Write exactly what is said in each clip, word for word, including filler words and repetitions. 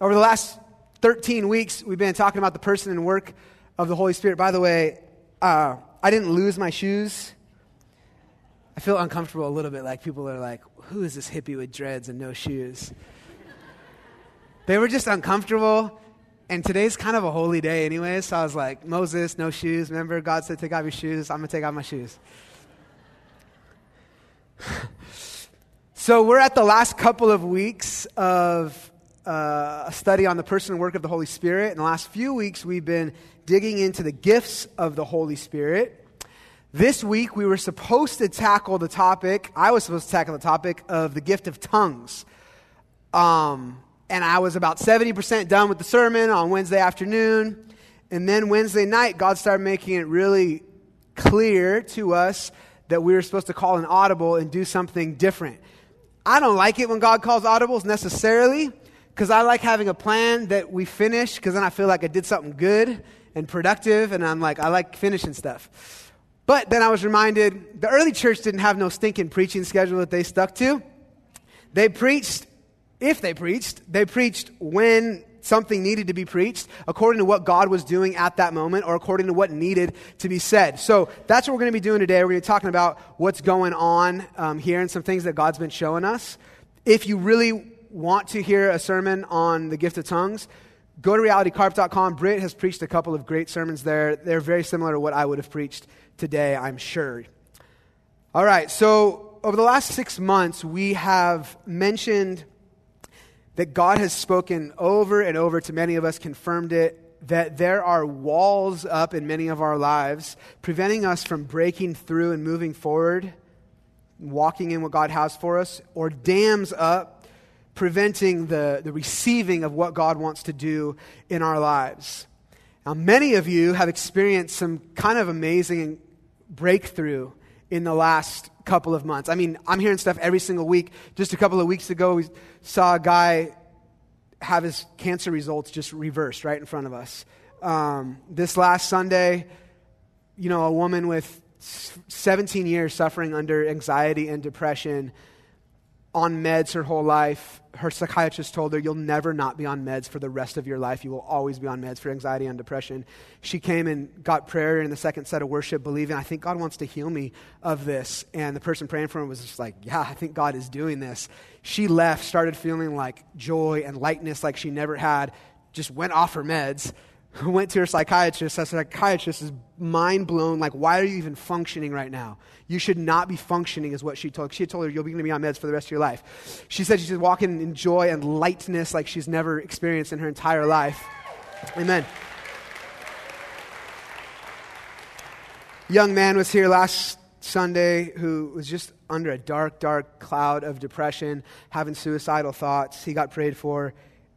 Over the last thirteen weeks, we've been talking about the person and work of the Holy Spirit. By the way, uh, I didn't lose my shoes. I feel uncomfortable a little bit, like people are like, who is this hippie with dreads and no shoes? They were just uncomfortable, and today's kind of a holy day anyway, so I was like, Moses, no shoes. Remember, God said, take off your shoes. I'm going to take off my shoes. So we're at the last couple of weeks of uh, a study on the person and work of the Holy Spirit. In the last few weeks, we've been digging into the gifts of the Holy Spirit. This week, we were supposed to tackle the topic, I was supposed to tackle the topic of the gift of tongues. Um, and I was about seventy percent done with the sermon on Wednesday afternoon. And then Wednesday night, God started making it really clear to us that we were supposed to call an audible and do something different. I don't like it when God calls audibles necessarily, because I like having a plan that we finish, because then I feel like I did something good and productive, and I'm like, I like finishing stuff. But then I was reminded, the early church didn't have no stinking preaching schedule that they stuck to. They preached, if they preached, they preached when something needed to be preached, according to what God was doing at that moment, or according to what needed to be said. So that's what we're going to be doing today. We're going to be talking about what's going on um, here and some things that God's been showing us. If you really want to hear a sermon on the gift of tongues, go to reality carp dot com. Britt has preached a couple of great sermons there. They're very similar to what I would have preached today, I'm sure. All right, so over the last six months, we have mentioned that God has spoken over and over to many of us, confirmed it, that there are walls up in many of our lives preventing us from breaking through and moving forward, walking in what God has for us, or dams up, preventing the, the receiving of what God wants to do in our lives. Now, many of you have experienced some kind of amazing breakthrough in the last couple of months. I mean, I'm hearing stuff every single week. Just a couple of weeks ago, we saw a guy have his cancer results just reversed right in front of us. Um, this last Sunday, you know, a woman with seventeen years suffering under anxiety and depression, on meds her whole life. Her psychiatrist told her, you'll never not be on meds for the rest of your life. You will always be on meds for anxiety and depression. She came and got prayer in the second set of worship, believing, I think God wants to heal me of this. And the person praying for her was just like, yeah, I think God is doing this. She left, started feeling like joy and lightness like she never had, just went off her meds, went to her psychiatrist. That psychiatrist is mind blown, like, why are you even functioning right now? You should not be functioning, is what she told. She told her, you're going to be on meds for the rest of your life. She said she's walking in joy and lightness like she's never experienced in her entire life. Amen. Young man was here last Sunday who was just under a dark, dark cloud of depression, having suicidal thoughts. He got prayed for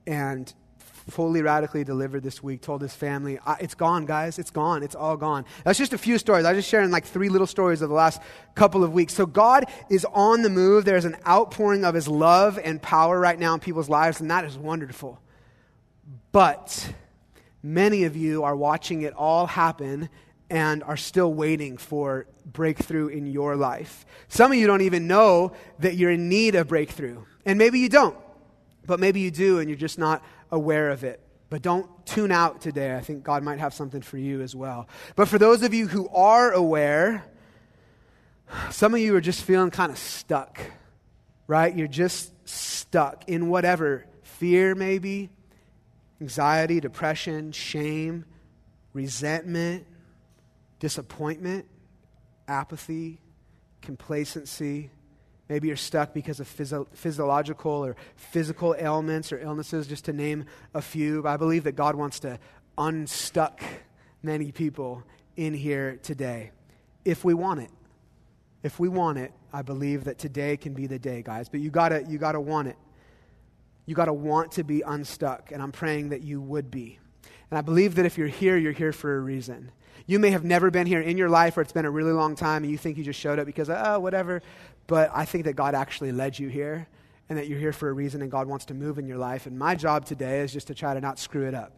and fully radically delivered this week, told his family, it's gone, guys. It's gone. It's all gone. That's just a few stories. I was just sharing like three little stories of the last couple of weeks. So God is on the move. There's an outpouring of his love and power right now in people's lives, and that is wonderful. But many of you are watching it all happen and are still waiting for breakthrough in your life. Some of you don't even know that you're in need of breakthrough, and maybe you don't, but maybe you do, and you're just not aware of it. But don't tune out today. I think God might have something for you as well. But for those of you who are aware, some of you are just feeling kind of stuck, right? You're just stuck in whatever, fear maybe, anxiety, depression, shame, resentment, disappointment, apathy, complacency. Maybe you're stuck because of physio- physiological or physical ailments or illnesses, just to name a few. I believe that God wants to unstuck many people in here today, if we want it. If we want it, I believe that today can be the day, guys. But you gotta, you gotta want it. You gotta want to be unstuck, and I'm praying that you would be. And I believe that if you're here, you're here for a reason. You may have never been here in your life, or it's been a really long time, and you think you just showed up because, oh, whatever. But I think that God actually led you here, and that you're here for a reason, and God wants to move in your life. And my job today is just to try to not screw it up,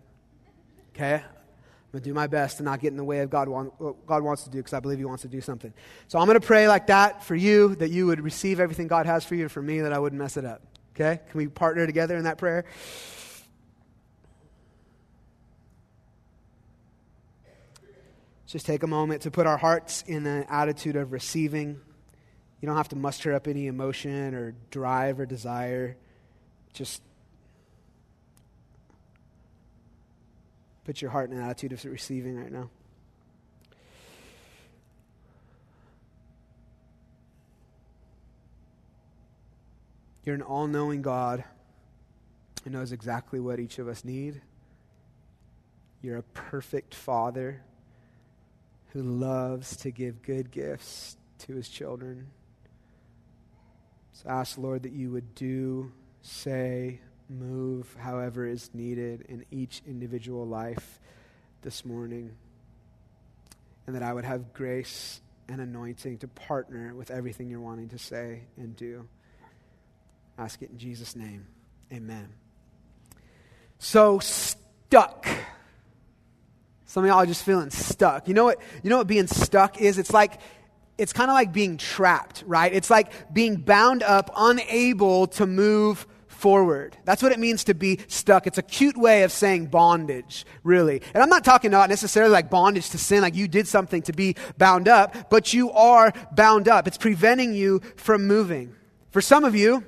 okay? I'm going to do my best to not get in the way of God want, what God wants to do, because I believe he wants to do something. So I'm going to pray like that for you, that you would receive everything God has for you, and for me, that I wouldn't mess it up, okay? Can we partner together in that prayer? just take a moment to put our hearts in an attitude of receiving. You don't have to muster up any emotion or drive or desire. Just put your heart in an attitude of receiving right now. You're an all-knowing God who knows exactly what each of us need. You're a perfect Father who loves to give good gifts to his children. So ask, Lord, that you would do, say, move however is needed in each individual life this morning, and that I would have grace and anointing to partner with everything you're wanting to say and do. Ask it in Jesus' name. Amen. So stuck. Some of y'all are just feeling stuck. You know what, you know what being stuck is? It's like it's kind of like being trapped, right? It's like being bound up, unable to move forward. That's what it means to be stuck. It's a cute way of saying bondage, really. And I'm not talking about necessarily like bondage to sin, like you did something to be bound up, but you are bound up. It's preventing you from moving. For some of you,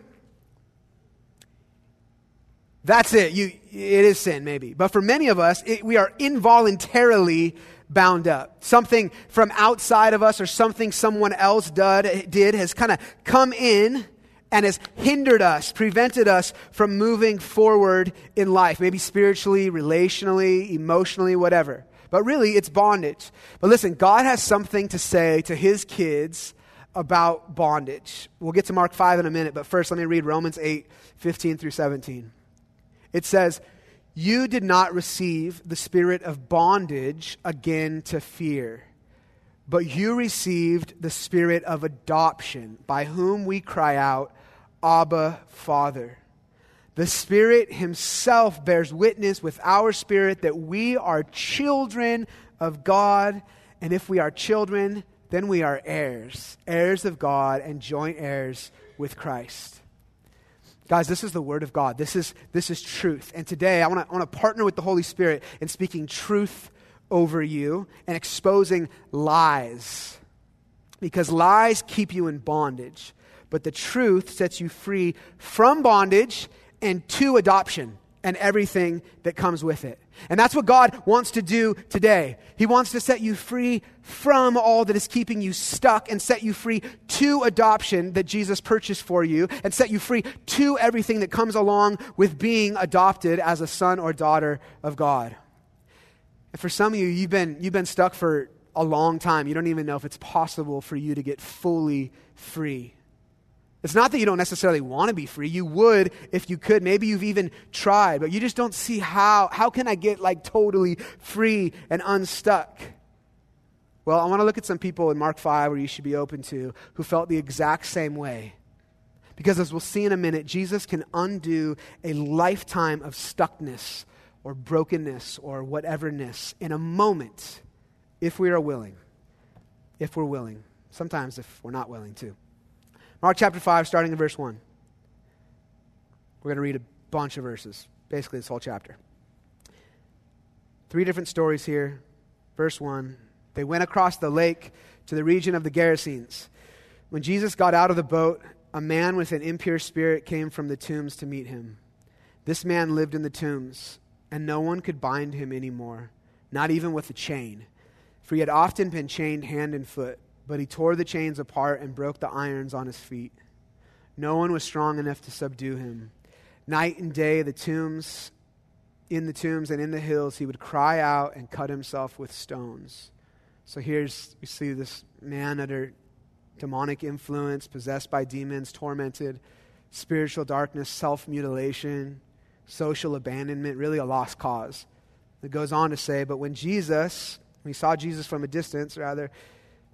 that's it. You, it is sin, maybe. But for many of us, it, we are involuntarily bound up. Something from outside of us or something someone else did, did has kind of come in and has hindered us, prevented us from moving forward in life, maybe spiritually, relationally, emotionally, whatever. But really, it's bondage. But listen, God has something to say to his kids about bondage. We'll get to Mark five in a minute, but first let me read Romans eight, fifteen through seventeen. It says, "You did not receive the spirit of bondage again to fear, but you received the spirit of adoption, by whom we cry out, 'Abba, Father.' The Spirit himself bears witness with our spirit that we are children of God, and if we are children, then we are heirs, heirs of God and joint heirs with Christ." Guys, this is the Word of God. This is this is truth. And today, I want to want to partner with the Holy Spirit in speaking truth over you and exposing lies, because lies keep you in bondage, but the truth sets you free from bondage and to adoption and everything that comes with it. And that's what God wants to do today. He wants to set you free from all that is keeping you stuck and set you free to adoption that Jesus purchased for you, and set you free to everything that comes along with being adopted as a son or daughter of God. And for some of you, you've been, you've been stuck for a long time. You don't even know if it's possible for you to get fully free. It's not that you don't necessarily want to be free. You would if you could. Maybe you've even tried, but you just don't see how. How can I get like totally free and unstuck? Well, I want to look at some people in Mark five, where you should be open to, who felt the exact same way. Because as we'll see in a minute, Jesus can undo a lifetime of stuckness or brokenness or whateverness in a moment, if we are willing. If we're willing. Sometimes if we're not willing to. Mark chapter five, starting in verse one. We're going to read a bunch of verses, basically this whole chapter. Three different stories here. Verse one, they went across the lake to the region of the Gerasenes. When Jesus got out of the boat, a man with an impure spirit came from the tombs to meet him. This man lived in the tombs, and no one could bind him anymore, not even with a chain, for he had often been chained hand and foot. But he tore the chains apart and broke the irons on his feet. No one was strong enough to subdue him. Night and day, the tombs, in the tombs and in the hills, he would cry out and cut himself with stones. So here's, we see this man under demonic influence, possessed by demons, tormented, spiritual darkness, self-mutilation, social abandonment, really a lost cause. It goes on to say, but when Jesus, we saw Jesus from a distance, rather,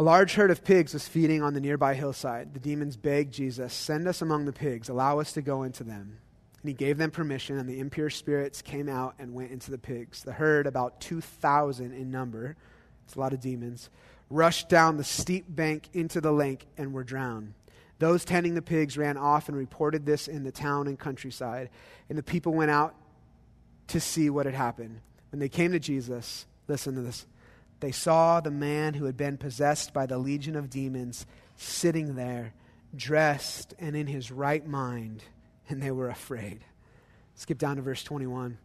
A large herd of pigs was feeding on the nearby hillside. The demons begged Jesus, "Send us among the pigs, allow us to go into them." And he gave them permission, and the impure spirits came out and went into the pigs. The herd, about two thousand in number, it's a lot of demons, rushed down the steep bank into the lake and were drowned. Those tending the pigs ran off and reported this in the town and countryside, and the people went out to see what had happened. When they came to Jesus, listen to this, they saw the man who had been possessed by the legion of demons sitting there, dressed and in his right mind, and they were afraid. Skip down to verse twenty-one.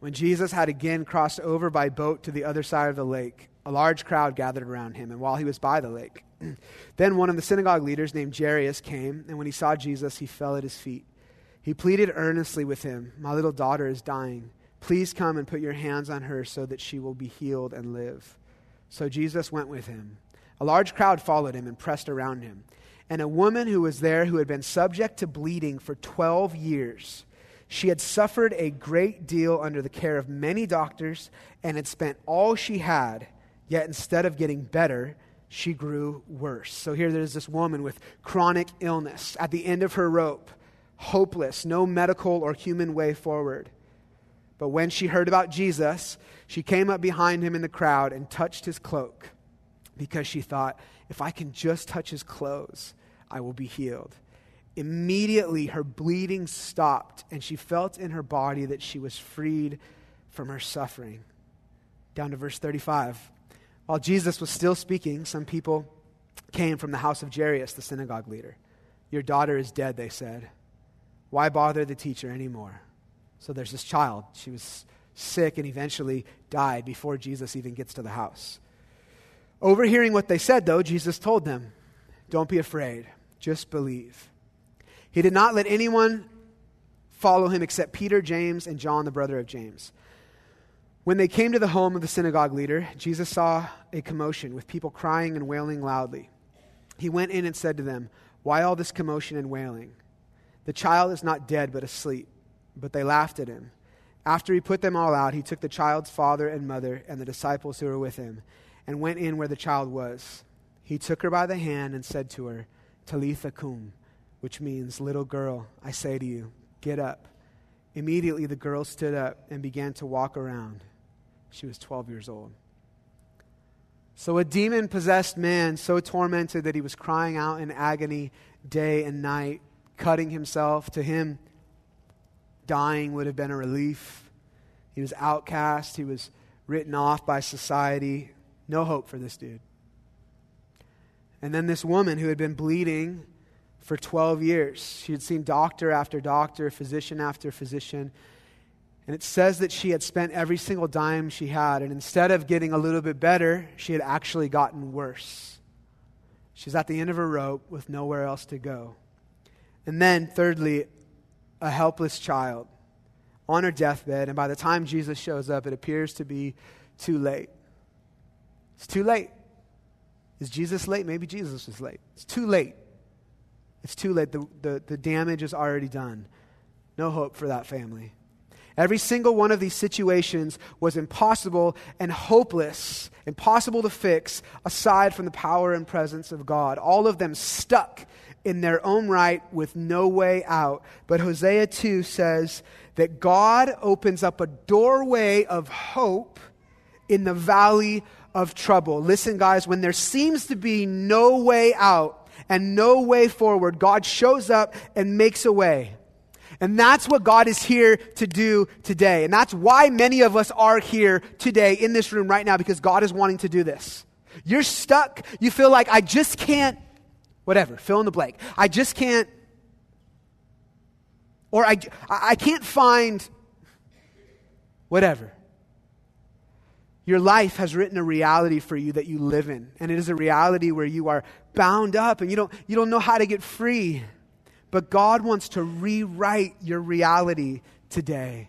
When Jesus had again crossed over by boat to the other side of the lake, a large crowd gathered around him, and while he was by the lake, then one of the synagogue leaders named Jairus came, and when he saw Jesus, he fell at his feet. He pleaded earnestly with him, "My little daughter is dying. Please come and put your hands on her so that she will be healed and live." So Jesus went with him. A large crowd followed him and pressed around him. And a woman who was there who had been subject to bleeding for twelve years, she had suffered a great deal under the care of many doctors and had spent all she had, yet instead of getting better, she grew worse. So here there's this woman with chronic illness, at the end of her rope, hopeless, no medical or human way forward. But when she heard about Jesus, she came up behind him in the crowd and touched his cloak, because she thought, "If I can just touch his clothes, I will be healed." Immediately, her bleeding stopped, and she felt in her body that she was freed from her suffering. Down to verse thirty-five. While Jesus was still speaking, some people came from the house of Jairus, the synagogue leader. "Your daughter is dead," they said. "Why bother the teacher anymore?" So there's this child. She was sick and eventually died before Jesus even gets to the house. Overhearing what they said, though, Jesus told them, "Don't be afraid, just believe." He did not let anyone follow him except Peter, James, and John, the brother of James. When they came to the home of the synagogue leader, Jesus saw a commotion with people crying and wailing loudly. He went in and said to them, "Why all this commotion and wailing? The child is not dead, but asleep." But they laughed at him. After he put them all out, he took the child's father and mother and the disciples who were with him and went in where the child was. He took her by the hand and said to her, "Talitha cum," which means, "Little girl, I say to you, get up." Immediately the girl stood up and began to walk around. She was twelve years old. So a demon-possessed man, so tormented that he was crying out in agony day and night, cutting himself. To him, dying would have been a relief. He was outcast. He was written off by society. No hope for this dude. And then this woman who had been bleeding for twelve years. She had seen doctor after doctor, physician after physician. And it says that she had spent every single dime she had. And instead of getting a little bit better, she had actually gotten worse. She's at the end of her rope with nowhere else to go. And then, thirdly, a helpless child on her deathbed, and by the time Jesus shows up, it appears to be too late. It's too late. Is Jesus late? Maybe Jesus was late. It's too late. It's too late. The, the, the damage is already done. No hope for that family. Every single one of these situations was impossible and hopeless, impossible to fix, aside from the power and presence of God. All of them stuck in their own right with no way out. But Hosea two says that God opens up a doorway of hope in the valley of trouble. Listen, guys, when there seems to be no way out and no way forward, God shows up and makes a way. And that's what God is here to do today. And that's why many of us are here today in this room right now, because God is wanting to do this. You're stuck. You feel like, I just can't, whatever, fill in the blank. I just can't, or I, I can't find, whatever. Your life has written a reality for you that you live in. And it is a reality where you are bound up and you don't, you don't know how to get free. But God wants to rewrite your reality today.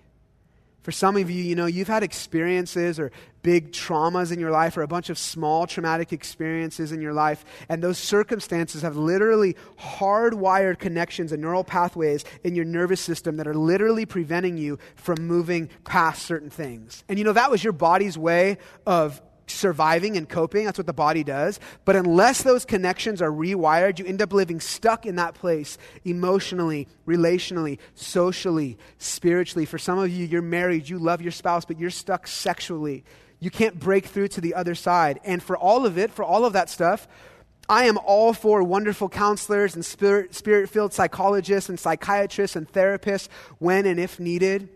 For some of you, you know, you've had experiences or big traumas in your life or a bunch of small traumatic experiences in your life. And those circumstances have literally hardwired connections and neural pathways in your nervous system that are literally preventing you from moving past certain things. And you know, that was your body's way of surviving and coping. That's what the body does. But unless those connections are rewired, you end up living stuck in that place emotionally, relationally, socially, spiritually. For some of you, you're married, you love your spouse, but you're stuck sexually. You can't break through to the other side. And for all of it, for all of that stuff, I am all for wonderful counselors and spirit, spirit-filled psychologists and psychiatrists and therapists when and if needed.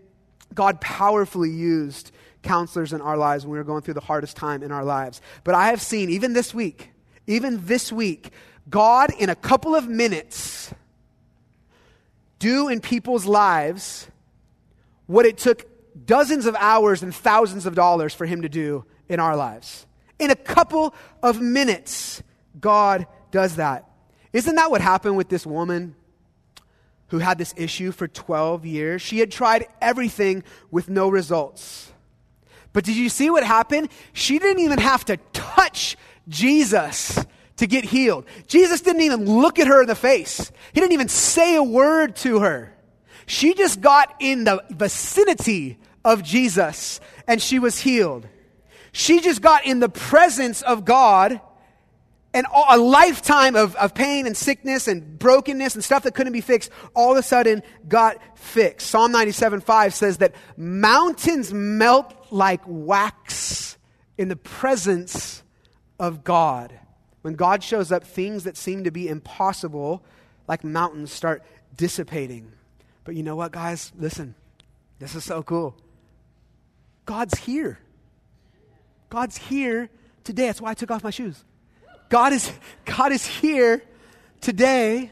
God powerfully used counselors in our lives when we were going through the hardest time in our lives. But I have seen, even this week, even this week, God in a couple of minutes do in people's lives what it took dozens of hours and thousands of dollars for him to do in our lives. In a couple of minutes, God does that. Isn't that what happened with this woman who had this issue for twelve years? She had tried everything with no results. But did you see what happened? She didn't even have to touch Jesus to get healed. Jesus didn't even look at her in the face. He didn't even say a word to her. She just got in the vicinity of Jesus and she was healed. She just got in the presence of God. And a lifetime of, of pain and sickness and brokenness and stuff that couldn't be fixed all of a sudden got fixed. Psalm ninety-seven five says that mountains melt like wax in the presence of God. When God shows up, things that seem to be impossible, like mountains, start dissipating. But you know what, guys? Listen, this is so cool. God's here. God's here today. That's why I took off my shoes. God is, God is here today.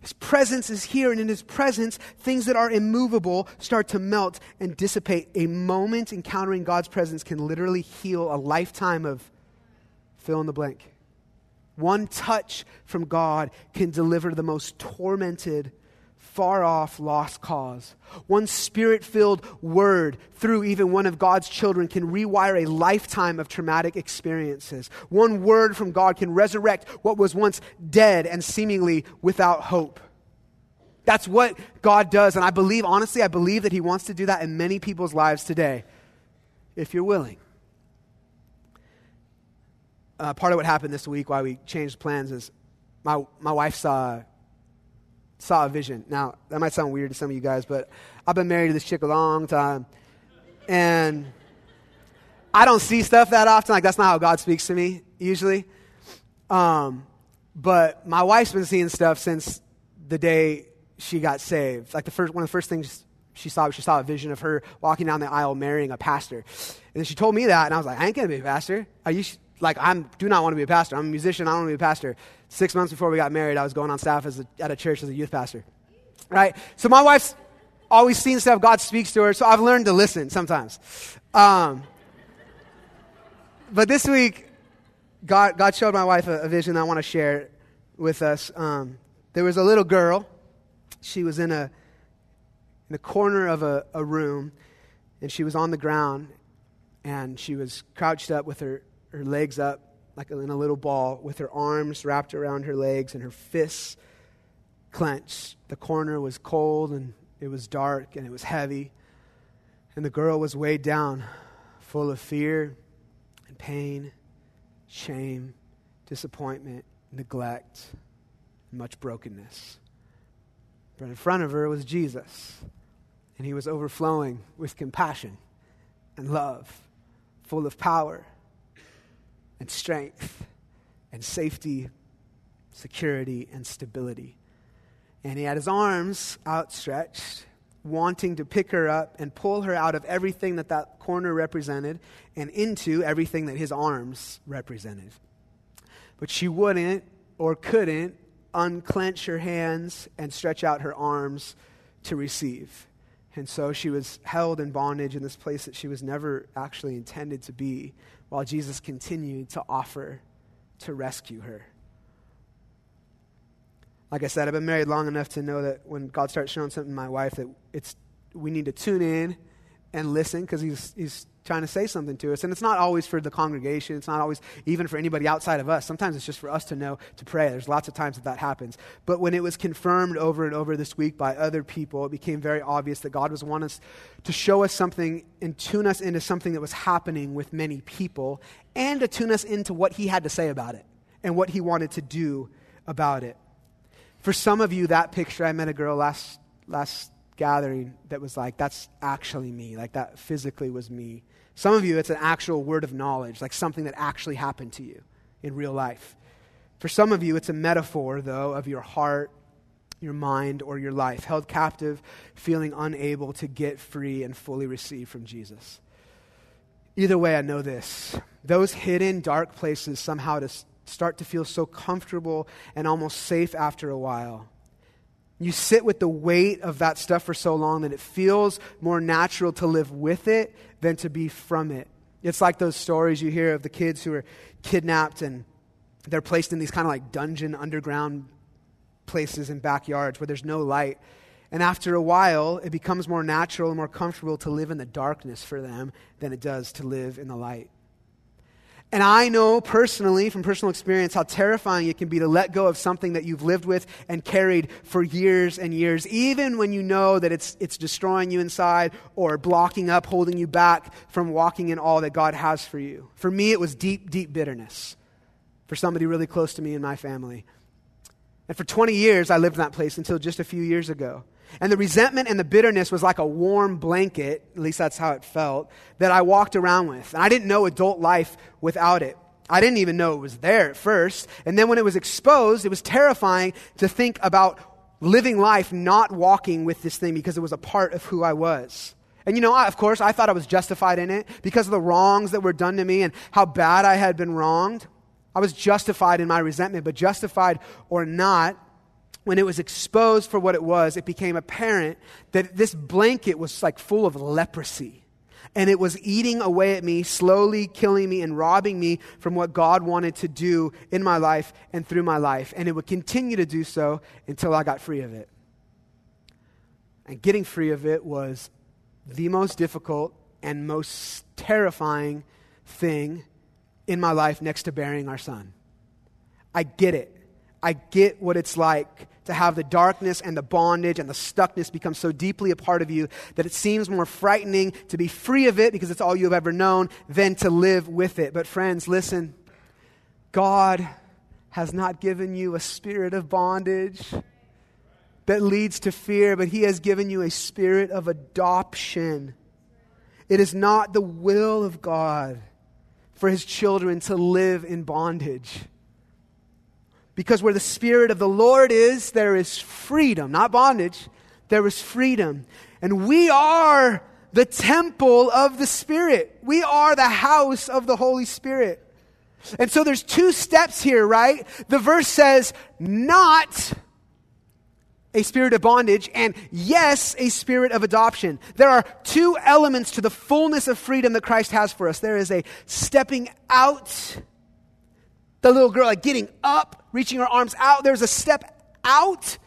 His presence is here, and in His presence, things that are immovable start to melt and dissipate. A moment encountering God's presence can literally heal a lifetime of fill in the blank. One touch from God can deliver the most tormented, far-off, lost cause. One spirit-filled word through even one of God's children can rewire a lifetime of traumatic experiences. One word from God can resurrect what was once dead and seemingly without hope. That's what God does. And I believe, honestly, I believe that He wants to do that in many people's lives today, if you're willing. Uh, part of what happened this week, why we changed plans, is my, my wife saw... saw a vision. Now, that might sound weird to some of you guys, but I've been married to this chick a long time, and I don't see stuff that often. Like, that's not how God speaks to me, usually. Um, but my wife's been seeing stuff since the day she got saved. Like, the first one of the first things she saw, she saw a vision of her walking down the aisle marrying a pastor. And then she told me that, and I was like, I ain't going to be a pastor. Are you... Sh- Like, I do not want to be a pastor. I'm a musician. I don't want to be a pastor. Six months before we got married, I was going on staff as a, at a church as a youth pastor, right? So my wife's always seen stuff. God speaks to her, so I've learned to listen sometimes. Um, but this week, God God showed my wife a, a vision I want to share with us. Um, there was a little girl. She was in a in the corner of a, a room, and she was on the ground, and she was crouched up with her, her legs up like in a little ball with her arms wrapped around her legs and her fists clenched. The corner was cold and it was dark and it was heavy. And the girl was weighed down, full of fear and pain, shame, disappointment, neglect, and much brokenness. But in front of her was Jesus. And He was overflowing with compassion and love, full of power and strength, and safety, security, and stability. And He had His arms outstretched, wanting to pick her up and pull her out of everything that that corner represented and into everything that His arms represented. But she wouldn't or couldn't unclench her hands and stretch out her arms to receive. And so she was held in bondage in this place that she was never actually intended to be, while Jesus continued to offer to rescue her. Like I said, I've been married long enough to know that when God starts showing something to my wife, that it's we need to tune in and listen, because he's, he's trying to say something to us. And it's not always for the congregation. It's not always even for anybody outside of us. Sometimes it's just for us to know to pray. There's lots of times that that happens. But when it was confirmed over and over this week by other people, it became very obvious that God was wanting us to show us something and tune us into something that was happening with many people, and to tune us into what he had to say about it and what he wanted to do about it. For some of you, that picture, I met a girl last last gathering that was like, that's actually me. Like, that physically was me. Some of you, it's an actual word of knowledge, like something that actually happened to you in real life. For some of you, it's a metaphor, though, of your heart, your mind, or your life, held captive, feeling unable to get free and fully receive from Jesus. Either way, I know this. Those hidden dark places somehow to start to feel so comfortable and almost safe after a while. You sit with the weight of that stuff for so long that it feels more natural to live with it than to be from it. It's like those stories you hear of the kids who are kidnapped and they're placed in these kind of like dungeon underground places and backyards where there's no light. And after a while, it becomes more natural and more comfortable to live in the darkness for them than it does to live in the light. And I know personally, from personal experience, how terrifying it can be to let go of something that you've lived with and carried for years and years, even when you know that it's it's destroying you inside or blocking up, holding you back from walking in all that God has for you. For me, it was deep, deep bitterness for somebody really close to me in my family. And for twenty years, I lived in that place until just a few years ago. And the resentment and the bitterness was like a warm blanket, at least that's how it felt, that I walked around with. And I didn't know adult life without it. I didn't even know it was there at first. And then when it was exposed, it was terrifying to think about living life not walking with this thing because it was a part of who I was. And you know, I, of course, I thought I was justified in it because of the wrongs that were done to me and how bad I had been wronged. I was justified in my resentment, but justified or not, when it was exposed for what it was, it became apparent that this blanket was like full of leprosy. And it was eating away at me, slowly killing me and robbing me from what God wanted to do in my life and through my life. And it would continue to do so until I got free of it. And getting free of it was the most difficult and most terrifying thing in my life next to burying our son. I get it. I get what it's like to have the darkness and the bondage and the stuckness become so deeply a part of you that it seems more frightening to be free of it because it's all you have ever known than to live with it. But friends, listen, God has not given you a spirit of bondage that leads to fear, but he has given you a spirit of adoption. It is not the will of God for his children to live in bondage. Because where the Spirit of the Lord is, there is freedom. Not bondage. There is freedom. And we are the temple of the Spirit. We are the house of the Holy Spirit. And so there's two steps here, right? The verse says, not a spirit of bondage, and yes, a spirit of adoption. There are two elements to the fullness of freedom that Christ has for us. There is a stepping out, the little girl like getting up, reaching her arms out. There's a step out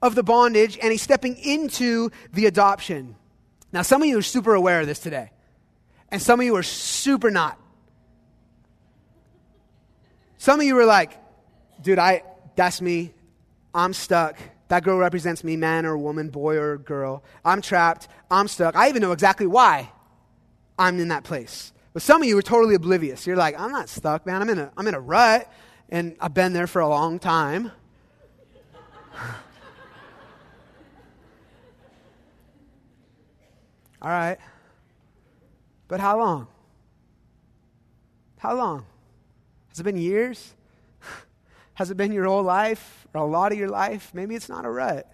of the bondage and a stepping into the adoption. Now, some of you are super aware of this today. And some of you are super not. Some of you were like, dude, I that's me. I'm stuck. That girl represents me, man or woman, boy or girl. I'm trapped. I'm stuck. I even know exactly why I'm in that place. But some of you are totally oblivious. You're like, I'm not stuck, man. I'm in a, I'm in a rut, and I've been there for a long time. All right. But how long? How long? Has it been years? Has it been your whole life or a lot of your life? Maybe it's not a rut.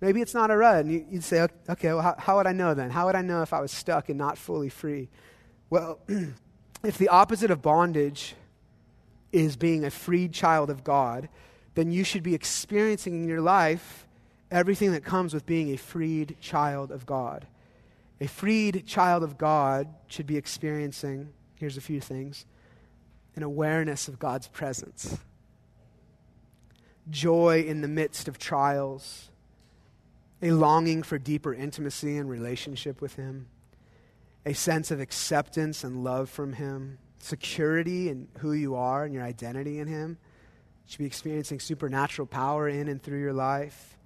Maybe it's not a rut. And you, you'd say, okay, well, how, how would I know then? How would I know if I was stuck and not fully free? Well, if the opposite of bondage is being a freed child of God, then you should be experiencing in your life everything that comes with being a freed child of God. A freed child of God should be experiencing, here's a few things, an awareness of God's presence, joy in the midst of trials, a longing for deeper intimacy and relationship with him, a sense of acceptance and love from him, security in who you are and your identity in him. You should be experiencing supernatural power in and through your life,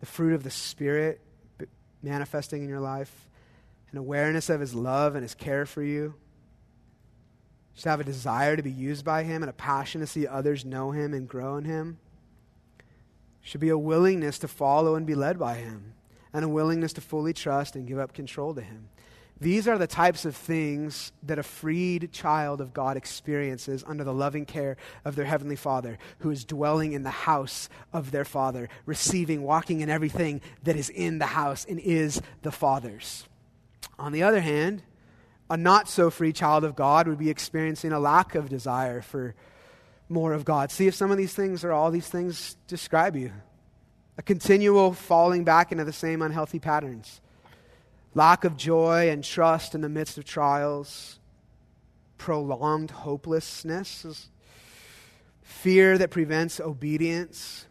the fruit of the Spirit manifesting in your life, an awareness of his love and his care for you. You should have a desire to be used by him and a passion to see others know him and grow in him. Should be a willingness to follow and be led by him, and a willingness to fully trust and give up control to him. These are the types of things that a freed child of God experiences under the loving care of their Heavenly Father, who is dwelling in the house of their Father, receiving, walking in everything that is in the house and is the Father's. On the other hand, a not-so-free child of God would be experiencing a lack of desire for more of God. See if some of these things or all these things describe you. A continual falling back into the same unhealthy patterns. Lack of joy and trust in the midst of trials. Prolonged hopelessness. Fear that prevents obedience.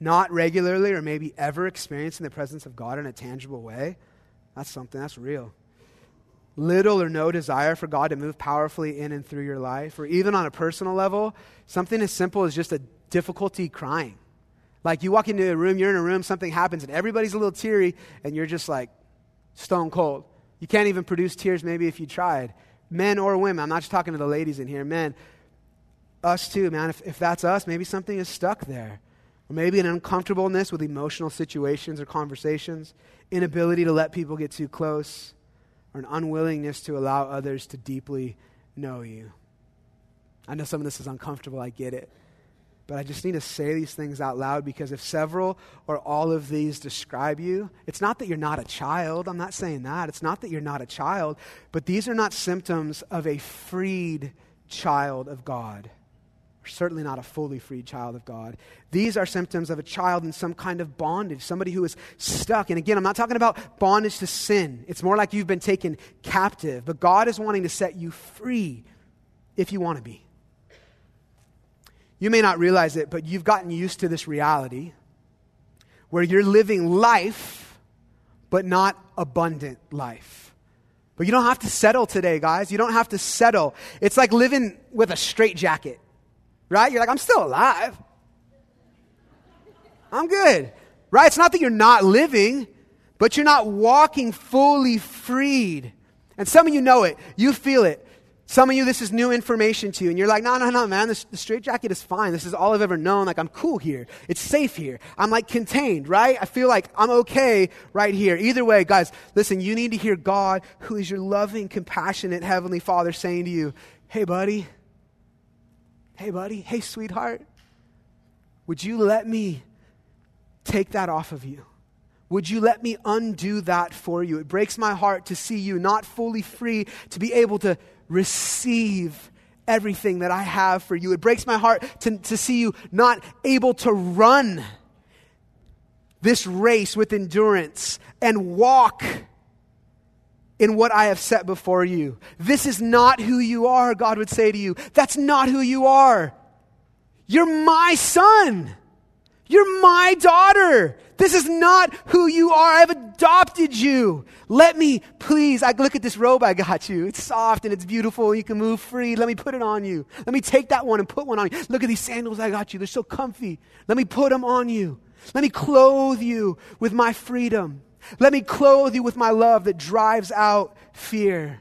Not regularly or maybe ever experiencing the presence of God in a tangible way. That's something, that's real. Little or no desire for God to move powerfully in and through your life, or even on a personal level, something as simple as just a difficulty crying. Like you walk into a room, you're in a room, something happens, and everybody's a little teary, and you're just like stone cold. You can't even produce tears maybe if you tried. Men or women, I'm not just talking to the ladies in here, men, us too, man. If, if that's us, maybe something is stuck there. Or maybe an uncomfortableness with emotional situations or conversations, inability to let people get too close, or an unwillingness to allow others to deeply know you. I know some of this is uncomfortable, I get it. But I just need to say these things out loud, because if several or all of these describe you, it's not that you're not a child. I'm not saying that. It's not that you're not a child, but these are not symptoms of a freed child of God. We're certainly not a fully freed child of God. These are symptoms of a child in some kind of bondage, somebody who is stuck. And again, I'm not talking about bondage to sin. It's more like you've been taken captive, but God is wanting to set you free if you want to be. You may not realize it, but you've gotten used to this reality where you're living life, but not abundant life. But you don't have to settle today, guys. You don't have to settle. It's like living with a straitjacket. Right? You're like, I'm still alive. I'm good. Right? It's not that you're not living, but you're not walking fully freed. And some of you know it. You feel it. Some of you, this is new information to you. And you're like, no, no, no, man. This, the straitjacket is fine. This is all I've ever known. Like, I'm cool here. It's safe here. I'm like contained, right? I feel like I'm okay right here. Either way, guys, listen, you need to hear God, who is your loving, compassionate Heavenly Father, saying to you, hey, buddy. Hey, buddy. Hey, sweetheart. Would you let me take that off of you? Would you let me undo that for you? It breaks my heart to see you not fully free to be able to receive everything that I have for you. It breaks my heart to, to see you not able to run this race with endurance and walk in what I have set before you. This is not who you are, God would say to you. That's not who you are. You're my son. You're my daughter. This is not who you are. I've adopted you. Let me, please, I look at this robe I got you. It's soft and it's beautiful. You can move free. Let me put it on you. Let me take that one and put one on you. Look at these sandals I got you. They're so comfy. Let me put them on you. Let me clothe you with my freedom. Let me clothe you with my love that drives out fear.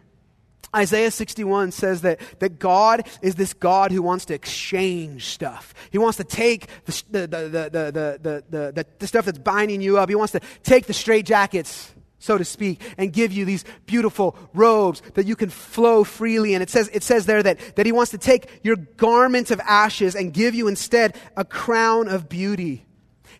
Isaiah sixty-one says that, that God is this God who wants to exchange stuff. He wants to take the, the, the, the, the, the, the, the stuff that's binding you up. He wants to take the straitjackets, so to speak, and give you these beautiful robes that you can flow freely. And it says, it says there that, that he wants to take your garment of ashes and give you instead a crown of beauty.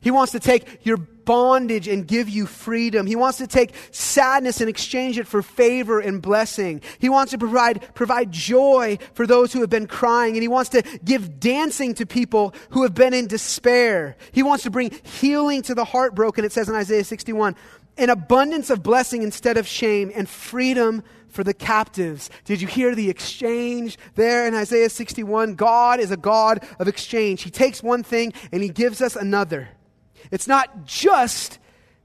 He wants to take your bondage and give you freedom. He wants to take sadness and exchange it for favor and blessing. He wants to provide, provide joy for those who have been crying, and he wants to give dancing to people who have been in despair. He wants to bring healing to the heartbroken, it says in Isaiah sixty-one, an abundance of blessing instead of shame, and freedom for the captives. Did you hear the exchange there in Isaiah sixty-one? God is a God of exchange. He takes one thing and he gives us another. It's not just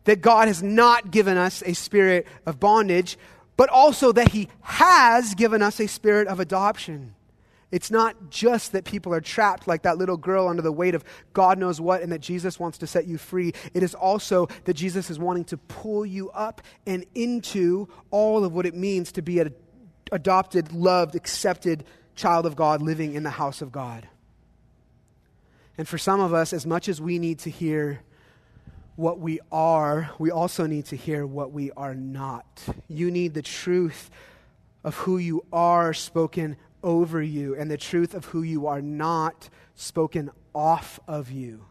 that God has not given us a spirit of bondage, but also that he has given us a spirit of adoption. It's not just that people are trapped like that little girl under the weight of God knows what and that Jesus wants to set you free. It is also that Jesus is wanting to pull you up and into all of what it means to be an adopted, loved, accepted child of God living in the house of God. And for some of us, as much as we need to hear what we are, we also need to hear what we are not. You need the truth of who you are spoken over you and the truth of who you are not spoken off of you.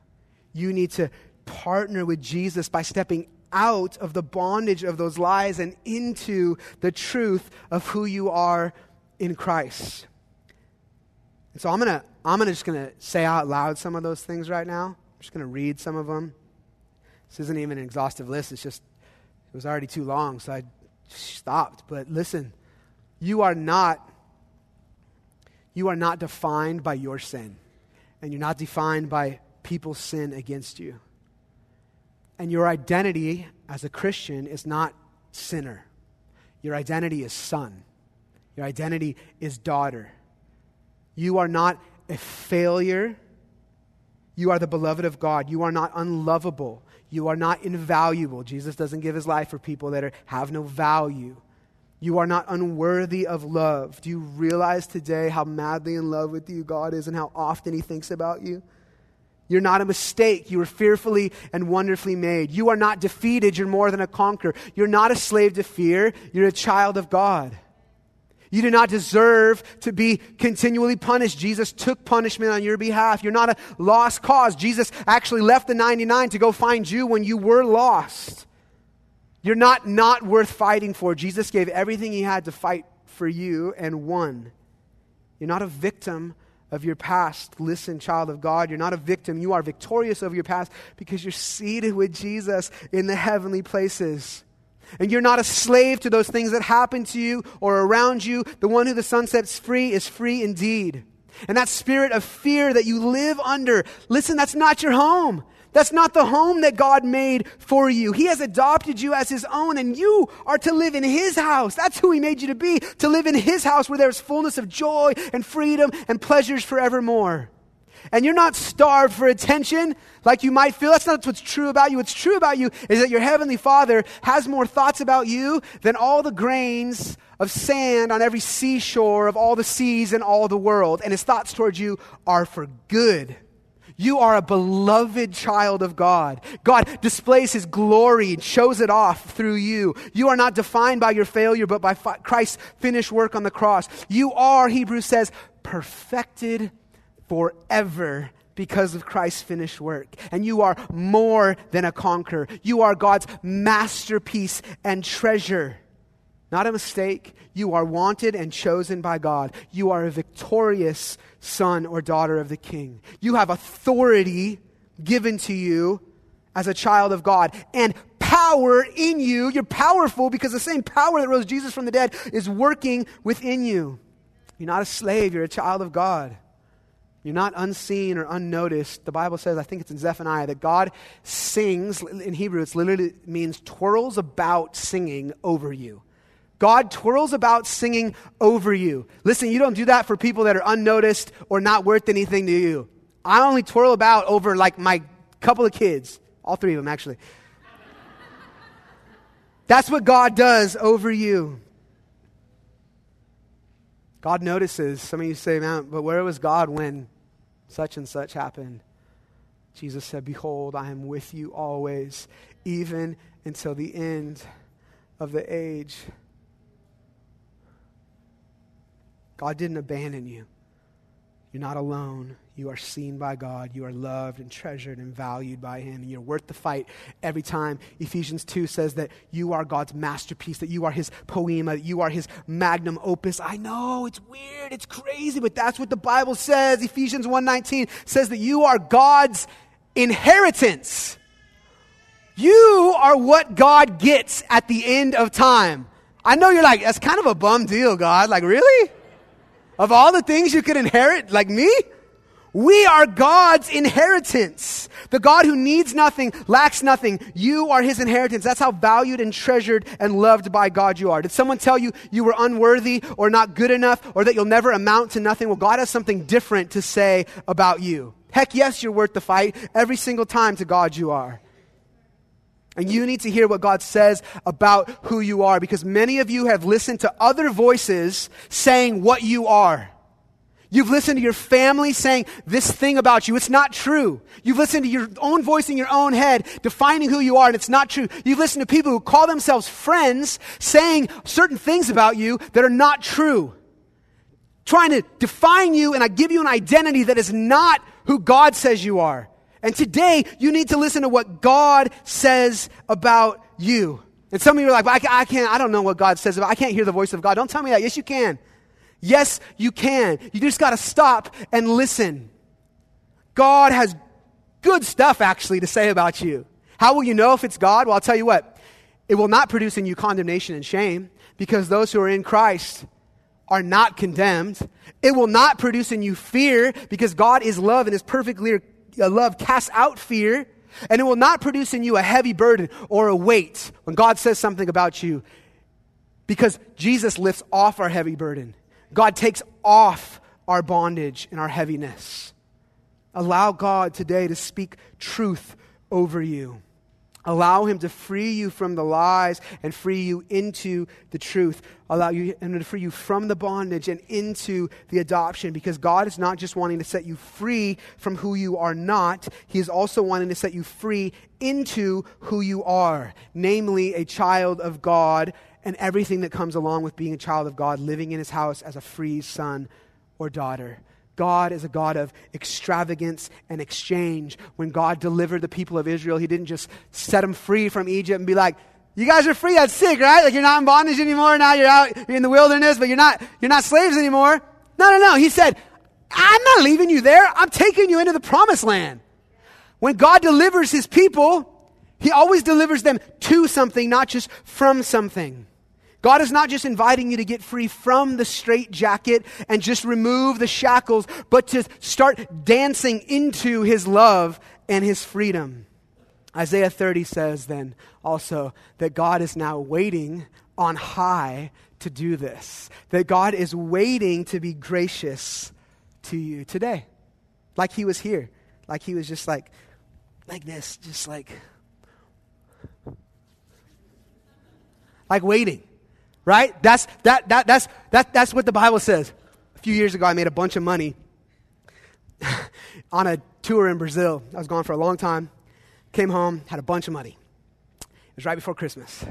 You need to partner with Jesus by stepping out of the bondage of those lies and into the truth of who you are in Christ. And so I'm gonna, I'm gonna just gonna say out loud some of those things right now. I'm just gonna read some of them. This isn't even an exhaustive list. It's just, it was already too long, so I stopped. But listen, you are not You are not defined by your sin, and you're not defined by people's sin against you. And your identity as a Christian is not sinner. Your identity is son. Your identity is daughter. You are not a failure. You are the beloved of God. You are not unlovable. You are not invaluable. Jesus doesn't give his life for people that are, have no value. You are not unworthy of love. Do you realize today how madly in love with you God is and how often he thinks about you? You're not a mistake. You were fearfully and wonderfully made. You are not defeated. You're more than a conqueror. You're not a slave to fear. You're a child of God. You do not deserve to be continually punished. Jesus took punishment on your behalf. You're not a lost cause. Jesus actually left the ninety-nine to go find you when you were lost. You're not not worth fighting for. Jesus gave everything he had to fight for you and won. You're not a victim of your past. Listen, child of God, you're not a victim. You are victorious over your past because you're seated with Jesus in the heavenly places. And you're not a slave to those things that happen to you or around you. The one who the Son sets free is free indeed. And that spirit of fear that you live under, listen, that's not your home. That's not the home that God made for you. He has adopted you as his own, and you are to live in his house. That's who he made you to be, to live in his house where there's fullness of joy and freedom and pleasures forevermore. And you're not starved for attention like you might feel. That's not what's true about you. What's true about you is that your heavenly Father has more thoughts about you than all the grains of sand on every seashore of all the seas in all the world. And his thoughts towards you are for good. You are a beloved child of God. God displays his glory and shows it off through you. You are not defined by your failure, but by fi- Christ's finished work on the cross. You are, Hebrews says, perfected forever because of Christ's finished work. And you are more than a conqueror. You are God's masterpiece and treasure. Not a mistake. You are wanted and chosen by God. You are a victorious son or daughter of the King. You have authority given to you as a child of God and power in you. You're powerful because the same power that rose Jesus from the dead is working within you. You're not a slave. You're a child of God. You're not unseen or unnoticed. The Bible says, I think it's in Zephaniah, that God sings, in Hebrew it literally means twirls about singing over you. God twirls about singing over you. Listen, you don't do that for people that are unnoticed or not worth anything to you. I only twirl about over like my couple of kids. All three of them, actually. That's what God does over you. God notices. Some of you say, man, but where was God when such and such happened? Jesus said, behold, I am with you always, even until the end of the age. God didn't abandon you. You're not alone. You are seen by God. You are loved and treasured and valued by him. And you're worth the fight every time. Ephesians two says that you are God's masterpiece, that you are his poema, that you are his magnum opus. I know, it's weird, it's crazy, but that's what the Bible says. Ephesians one nineteen says that you are God's inheritance. You are what God gets at the end of time. I know you're like, that's kind of a bum deal, God. Like, really? Of all the things you could inherit, like me? We are God's inheritance. The God who needs nothing, lacks nothing. You are his inheritance. That's how valued and treasured and loved by God you are. Did someone tell you you were unworthy or not good enough or that you'll never amount to nothing? Well, God has something different to say about you. Heck yes, you're worth the fight. Every single time to God you are. And you need to hear what God says about who you are, because many of you have listened to other voices saying what you are. You've listened to your family saying this thing about you. It's not true. You've listened to your own voice in your own head defining who you are, and it's not true. You've listened to people who call themselves friends saying certain things about you that are not true, trying to define you and I give you an identity that is not who God says you are. And today, you need to listen to what God says about you. And some of you are like, I, I can't, I don't know what God says about, I can't hear the voice of God. Don't tell me that. Yes, you can. Yes, you can. You just got to stop and listen. God has good stuff, actually, to say about you. How will you know if it's God? Well, I'll tell you what. It will not produce in you condemnation and shame, because those who are in Christ are not condemned. It will not produce in you fear, because God is love and is perfectly love casts out fear, and it will not produce in you a heavy burden or a weight when God says something about you, because Jesus lifts off our heavy burden. God takes off our bondage and our heaviness. Allow God today to speak truth over you. Allow him to free you from the lies and free you into the truth. Allow you, him to free you from the bondage and into the adoption, because God is not just wanting to set you free from who you are not. He is also wanting to set you free into who you are, namely a child of God and everything that comes along with being a child of God, living in his house as a free son or daughter. God is a God of extravagance and exchange. When God delivered the people of Israel, he didn't just set them free from Egypt and be like, you guys are free, that's sick, right? Like, you're not in bondage anymore, now you're out you're in the wilderness, but you're not you're not slaves anymore. No, no, no. He said, I'm not leaving you there. I'm taking you into the promised land. When God delivers his people, he always delivers them to something, not just from something. God is not just inviting you to get free from the straitjacket and just remove the shackles, but to start dancing into his love and his freedom. Isaiah thirty says then also that God is now waiting on high to do this, that God is waiting to be gracious to you today, like he was here, like he was just like, like this, just like, like waiting. Right? That's that that that's that that's what the Bible says. A few years ago, I made a bunch of money on a tour in Brazil. I was gone for a long time. Came home, had a bunch of money. It was right before Christmas.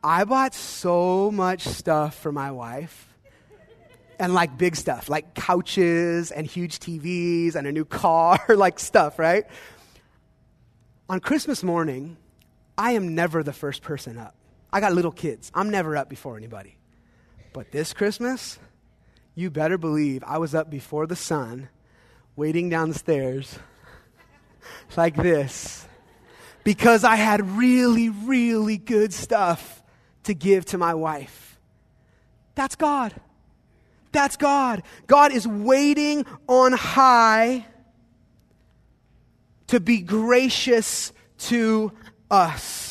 I bought so much stuff for my wife. And like big stuff, like couches and huge T Vs and a new car, like stuff, right? On Christmas morning, I am never the first person up. I got little kids. I'm never up before anybody. But this Christmas, you better believe I was up before the sun, waiting down the stairs like this, because I had really, really good stuff to give to my wife. That's God. That's God. God is waiting on high to be gracious to us.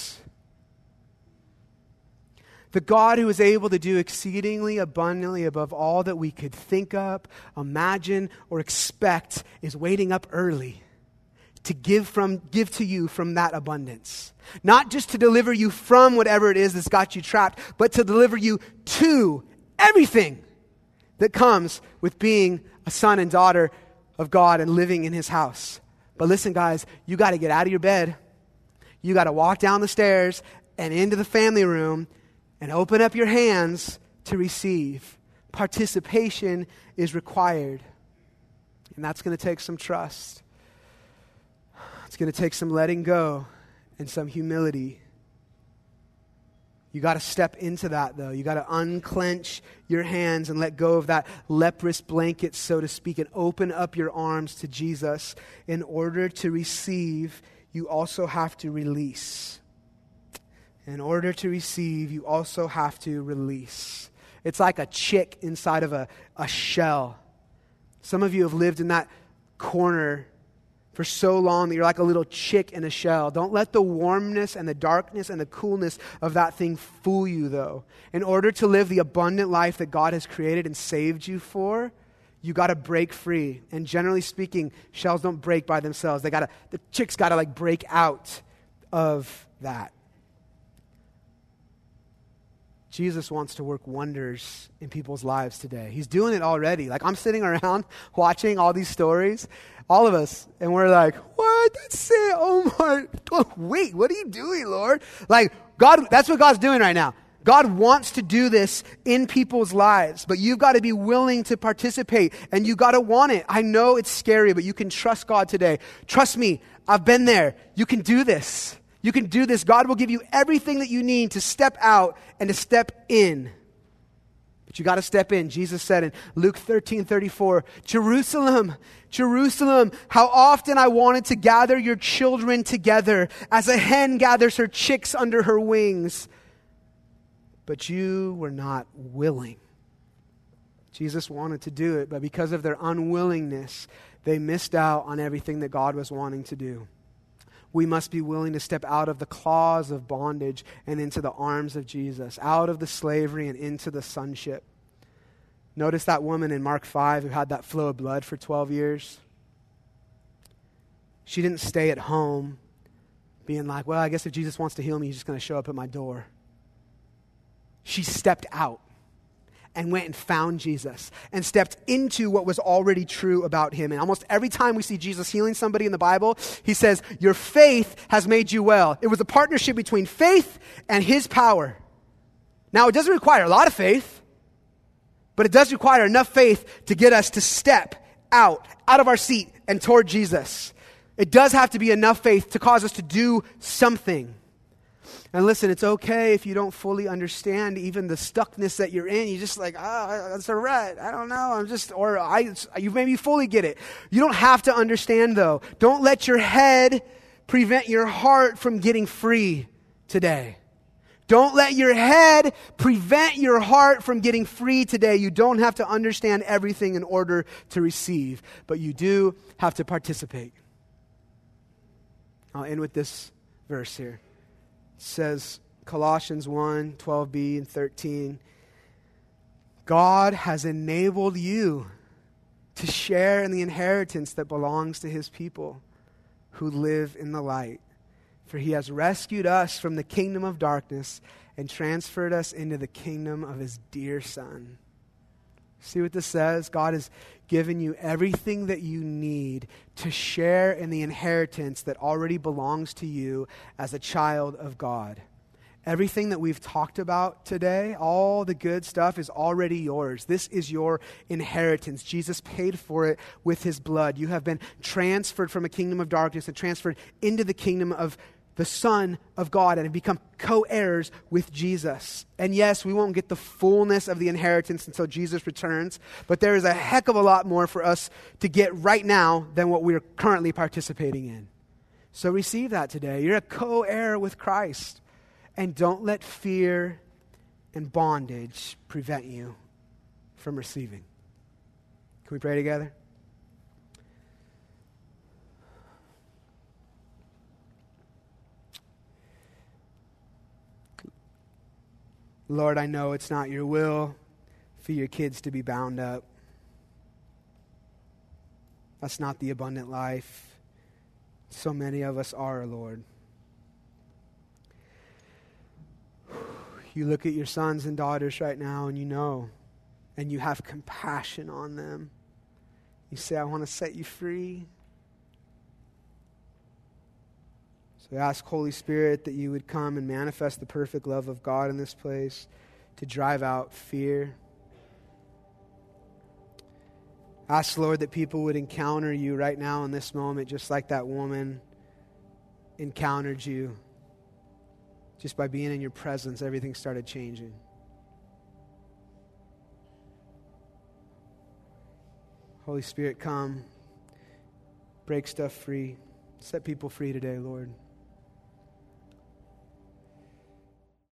The God who is able to do exceedingly abundantly above all that we could think up, imagine, or expect is waiting up early to give from give to you from that abundance. Not just to deliver you from whatever it is that's got you trapped, but to deliver you to everything that comes with being a son and daughter of God and living in his house. But listen, guys, you got to get out of your bed. You got to walk down the stairs and into the family room and open up your hands to receive. Participation is required. And that's going to take some trust. It's going to take some letting go and some humility. You got to step into that, though. You got to unclench your hands and let go of that leprous blanket, so to speak, and open up your arms to Jesus. In order to receive, you also have to release. In order to receive, you also have to release. It's like a chick inside of a, a shell. Some of you have lived in that corner for so long that you're like a little chick in a shell. Don't let the warmness and the darkness and the coolness of that thing fool you, though. In order to live the abundant life that God has created and saved you for, you got to break free. And generally speaking, shells don't break by themselves. They gotta, the chick's got to like break out of that. Jesus wants to work wonders in people's lives today. He's doing it already. Like, I'm sitting around watching all these stories, all of us, and we're like, what? That's it. Oh my, oh, wait, what are you doing, Lord? Like, God, that's what God's doing right now. God wants to do this in people's lives, but you've got to be willing to participate, and you got to want it. I know it's scary, but you can trust God today. Trust me, I've been there. You can do this. You can do this. God will give you everything that you need to step out and to step in. But you got to step in. Jesus said in Luke thirteen thirty-four, Jerusalem, Jerusalem, how often I wanted to gather your children together as a hen gathers her chicks under her wings. But you were not willing. Jesus wanted to do it, but because of their unwillingness, they missed out on everything that God was wanting to do. We must be willing to step out of the claws of bondage and into the arms of Jesus, out of the slavery and into the sonship. Notice that woman in Mark five who had that flow of blood for twelve years. She didn't stay at home being like, well, I guess if Jesus wants to heal me, he's just going to show up at my door. She stepped out and went and found Jesus and stepped into what was already true about him. And almost every time we see Jesus healing somebody in the Bible, he says, your faith has made you well. It was a partnership between faith and his power. Now, it doesn't require a lot of faith, but it does require enough faith to get us to step out, out of our seat and toward Jesus. It does have to be enough faith to cause us to do something. And listen, it's okay if you don't fully understand even the stuckness that you're in. You're just like, ah, oh, that's all right. I don't know. I'm just, or I, you maybe fully get it. You don't have to understand, though. Don't let your head prevent your heart from getting free today. Don't let your head prevent your heart from getting free today. You don't have to understand everything in order to receive, but you do have to participate. I'll end with this verse here. Says Colossians one, twelve b and thirteen, God has enabled you to share in the inheritance that belongs to his people who live in the light. For he has rescued us from the kingdom of darkness and transferred us into the kingdom of his dear son. See what this says? God has given you everything that you need to share in the inheritance that already belongs to you as a child of God. Everything that we've talked about today, all the good stuff is already yours. This is your inheritance. Jesus paid for it with his blood. You have been transferred from a kingdom of darkness and transferred into the kingdom of the Son of God, and have become co-heirs with Jesus. And yes, we won't get the fullness of the inheritance until Jesus returns, but there is a heck of a lot more for us to get right now than what we are currently participating in. So receive that today. You're a co-heir with Christ. And don't let fear and bondage prevent you from receiving. Can we pray together? Lord, I know it's not your will for your kids to be bound up. That's not the abundant life so many of us are, Lord. You look at your sons and daughters right now and you know, and you have compassion on them. You say, I want to set you free. So I ask, Holy Spirit, that you would come and manifest the perfect love of God in this place to drive out fear. Ask, Lord, that people would encounter you right now in this moment, just like that woman encountered you. Just by being in your presence, everything started changing. Holy Spirit, come. Break stuff free. Set people free today, Lord.